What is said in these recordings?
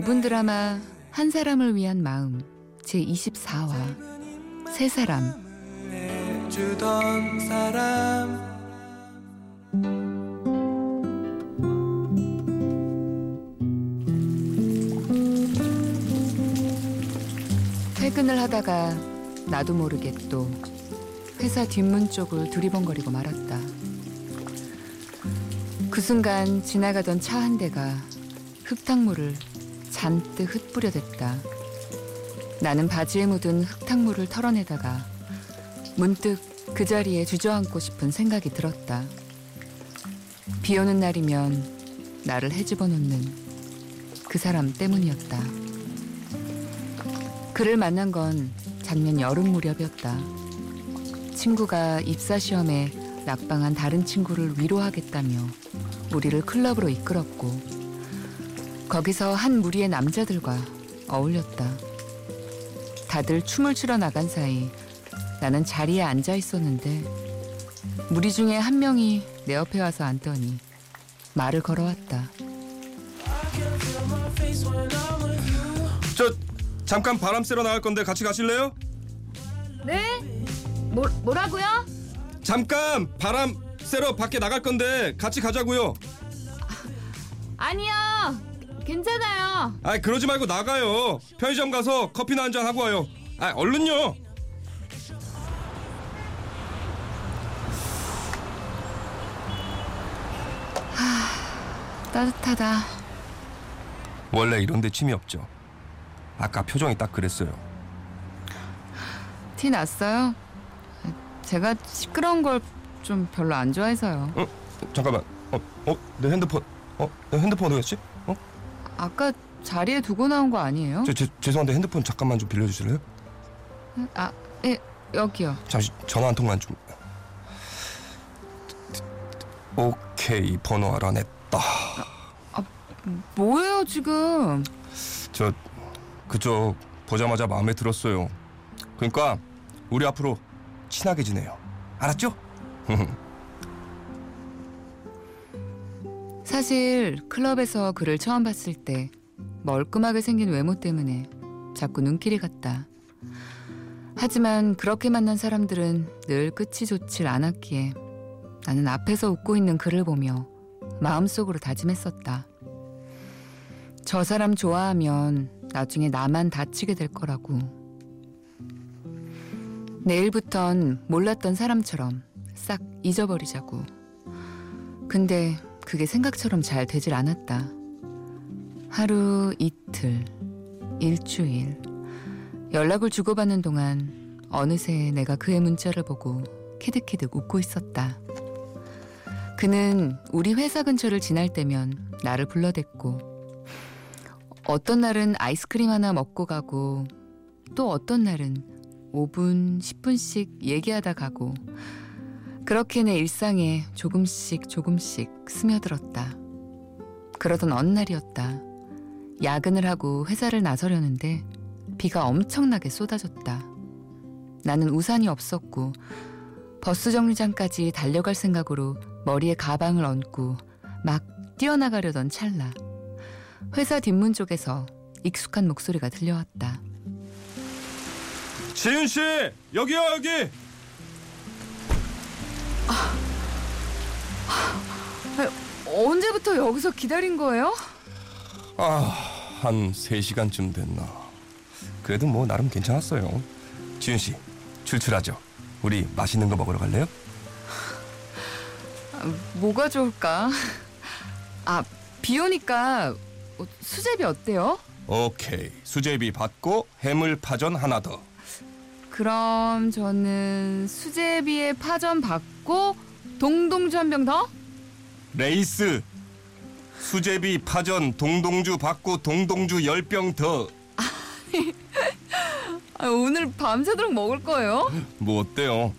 5분 드라마 한 사람을 위한 마음 제24화 세 사람. 퇴근을 하다가 나도 모르게 또 회사 뒷문 쪽을 두리번거리고 말았다. 그 순간 지나가던 차 한 대가 흙탕물을 잔뜩 흩뿌려댔다. 나는 바지에 묻은 흙탕물을 털어내다가 문득 그 자리에 주저앉고 싶은 생각이 들었다. 비 오는 날이면 나를 헤집어 놓는 그 사람 때문이었다. 그를 만난 건 작년 여름 무렵이었다. 친구가 입사시험에 낙방한 다른 친구를 위로하겠다며 우리를 클럽으로 이끌었고 거기서 한 무리의 남자들과 어울렸다. 다들 춤을 추러 나간 사이 나는 자리에 앉아 있었는데 무리 중에 한 명이 내 옆에 와서 앉더니 말을 걸어왔다. 저 잠깐 바람 쐬러 나갈 건데 같이 가실래요? 네? 뭐라고요? 잠깐 바람 쐬러 밖에 나갈 건데 같이 가자고요. 아니요. 괜찮아요. 아, 그러지 말고 나가요. 편의점 가서 커피나 한잔 하고 와요. 아, 얼른요. 하, 따뜻하다. 원래 이런데 취미 없죠. 아까 표정이 딱 그랬어요. 티 났어요? 제가 시끄러운 걸 좀 별로 안 좋아해서요. 잠깐만. 내 핸드폰. 내 핸드폰 어디 갔지? 아까 자리에 두고 나온 거 아니에요? 죄송한데 핸드폰 잠깐만 좀 빌려주실래요? 아, 예, 여기요. 잠시 전화 한 통만 좀. 오케이, 번호 알아냈다. 뭐예요 지금? 저 그쪽 보자마자 마음에 들었어요. 그러니까 우리 앞으로 친하게 지내요. 알았죠? 사실 클럽에서 그를 처음 봤을 때 멀끔하게 생긴 외모 때문에 자꾸 눈길이 갔다. 하지만 그렇게 만난 사람들은 늘 끝이 좋질 않았기에 나는 앞에서 웃고 있는 그를 보며 마음속으로 다짐했었다. 저 사람 좋아하면 나중에 나만 다치게 될 거라고. 내일부턴 몰랐던 사람처럼 싹 잊어버리자고. 근데 그게 생각처럼 잘 되질 않았다. 하루, 이틀, 일주일 연락을 주고받는 동안 어느새 내가 그의 문자를 보고 키득키득 웃고 있었다. 그는 우리 회사 근처를 지날 때면 나를 불러댔고 어떤 날은 아이스크림 하나 먹고 가고 또 어떤 날은 5분, 10분씩 얘기하다 가고 그렇게 내 일상에 조금씩 스며들었다. 그러던 어느 날이었다. 야근을 하고 회사를 나서려는데 비가 엄청나게 쏟아졌다. 나는 우산이 없었고 버스 정류장까지 달려갈 생각으로 머리에 가방을 얹고 막 뛰어나가려던 찰나 회사 뒷문 쪽에서 익숙한 목소리가 들려왔다. 지윤 씨! 여기요, 여기! 언제부터 여기서 기다린 거예요? 한 3시간쯤 됐나. 그래도 뭐 나름 괜찮았어요. 지윤 씨, 출출하죠? 우리 맛있는 거 먹으러 갈래요? 뭐가 좋을까? 비 오니까 수제비 어때요? 오케이, 수제비 받고 해물 파전 하나 더. 그럼 저는 수제비에 파전 받고 동동주 한 병 더? 레이스! 수제비, 파전, 동동주 받고 동동주 10병 더! 오늘 밤새도록 먹을 거예요? 뭐 어때요?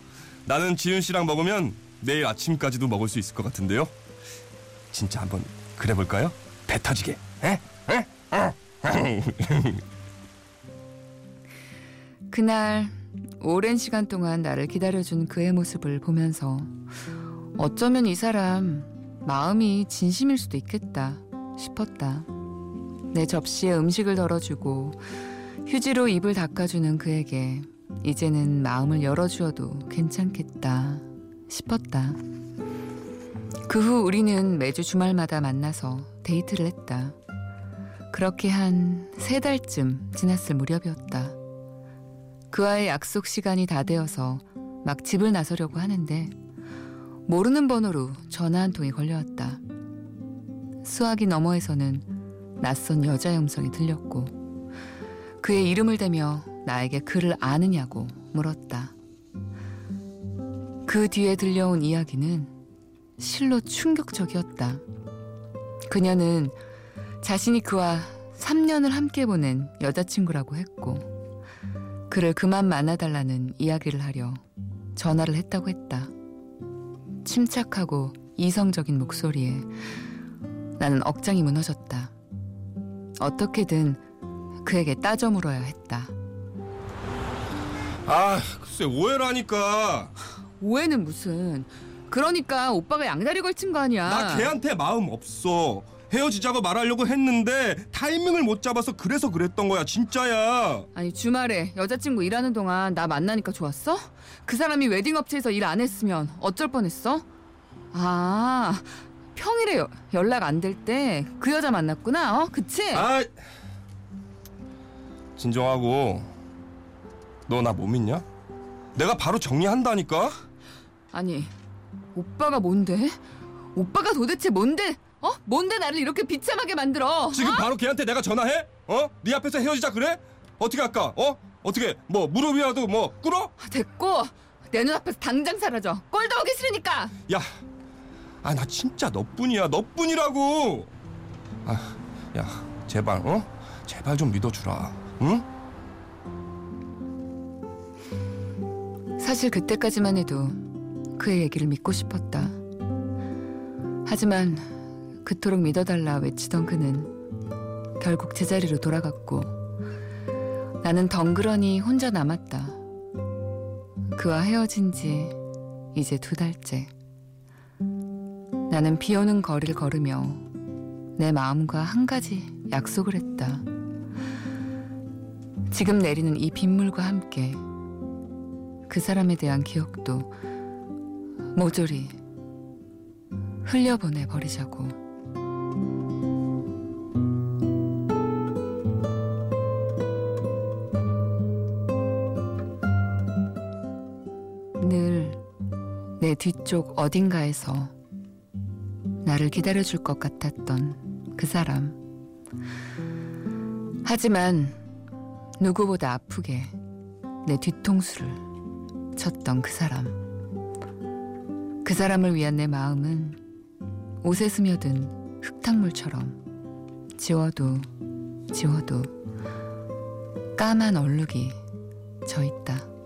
나는 지윤 씨랑 먹으면 내일 아침까지도 먹을 수 있을 것 같은데요? 진짜 한번 그래볼까요? 배 터지게! 그날 오랜 시간 동안 나를 기다려준 그의 모습을 보면서 어쩌면 이 사람 마음이 진심일 수도 있겠다 싶었다. 내 접시에 음식을 덜어주고 휴지로 입을 닦아주는 그에게 이제는 마음을 열어주어도 괜찮겠다 싶었다. 그 후 우리는 매주 주말마다 만나서 데이트를 했다. 그렇게 한 3달쯤 지났을 무렵이었다. 그와의 약속 시간이 다 되어서 막 집을 나서려고 하는데 모르는 번호로 전화 한 통이 걸려왔다. 수화기 너머에서는 낯선 여자의 음성이 들렸고 그의 이름을 대며 나에게 그를 아느냐고 물었다. 그 뒤에 들려온 이야기는 실로 충격적이었다. 그녀는 자신이 그와 3년을 함께 보낸 여자친구라고 했고 그를 그만 만나달라는 이야기를 하려 전화를 했다고 했다. 침착하고 이성적인 목소리에 나는 억장이 무너졌다. 어떻게든 그에게 따져 물어야 했다. 아, 글쎄 오해라니까. 오해는 무슨. 그러니까 오빠가 양다리 걸친 거 아니야. 나 걔한테 마음 없어. 헤어지자고 말하려고 했는데 타이밍을 못 잡아서 그래서 그랬던 거야. 진짜야. 아니 주말에 여자친구 일하는 동안 나 만나니까 좋았어? 그 사람이 웨딩업체에서 일 안 했으면 어쩔 뻔했어? 아 평일에 연락 안 될 때 그 여자 만났구나. 어? 그치? 아, 진정하고. 너 나 못 믿냐? 내가 바로 정리한다니까? 아니 오빠가 뭔데? 오빠가 도대체 뭔데? 어? 뭔데 나를 이렇게 비참하게 만들어? 지금 어? 바로 걔한테 내가 전화해? 어? 네 앞에서 헤어지자 그래? 어떻게 할까? 어? 어떻게 뭐 무릎 위라도 뭐 꿇어? 됐고 내 눈앞에서 당장 사라져. 꼴도 보기 싫으니까. 야, 아 나 진짜 너뿐이야. 너뿐이라고. 아, 야 제발 어? 제발 좀 믿어주라. 응? 사실 그때까지만 해도 그의 얘기를 믿고 싶었다. 하지만 그토록 믿어달라 외치던 그는 결국 제자리로 돌아갔고 나는 덩그러니 혼자 남았다. 그와 헤어진 지 이제 2달째. 나는 비오는 거리를 걸으며 내 마음과 한 가지 약속을 했다. 지금 내리는 이 빗물과 함께 그 사람에 대한 기억도 모조리 흘려보내버리자고. 내 뒤쪽 어딘가에서 나를 기다려줄 것 같았던 그 사람. 하지만 누구보다 아프게 내 뒤통수를 쳤던 그 사람. 그 사람을 위한 내 마음은 옷에 스며든 흙탕물처럼 지워도 지워도 까만 얼룩이 져있다.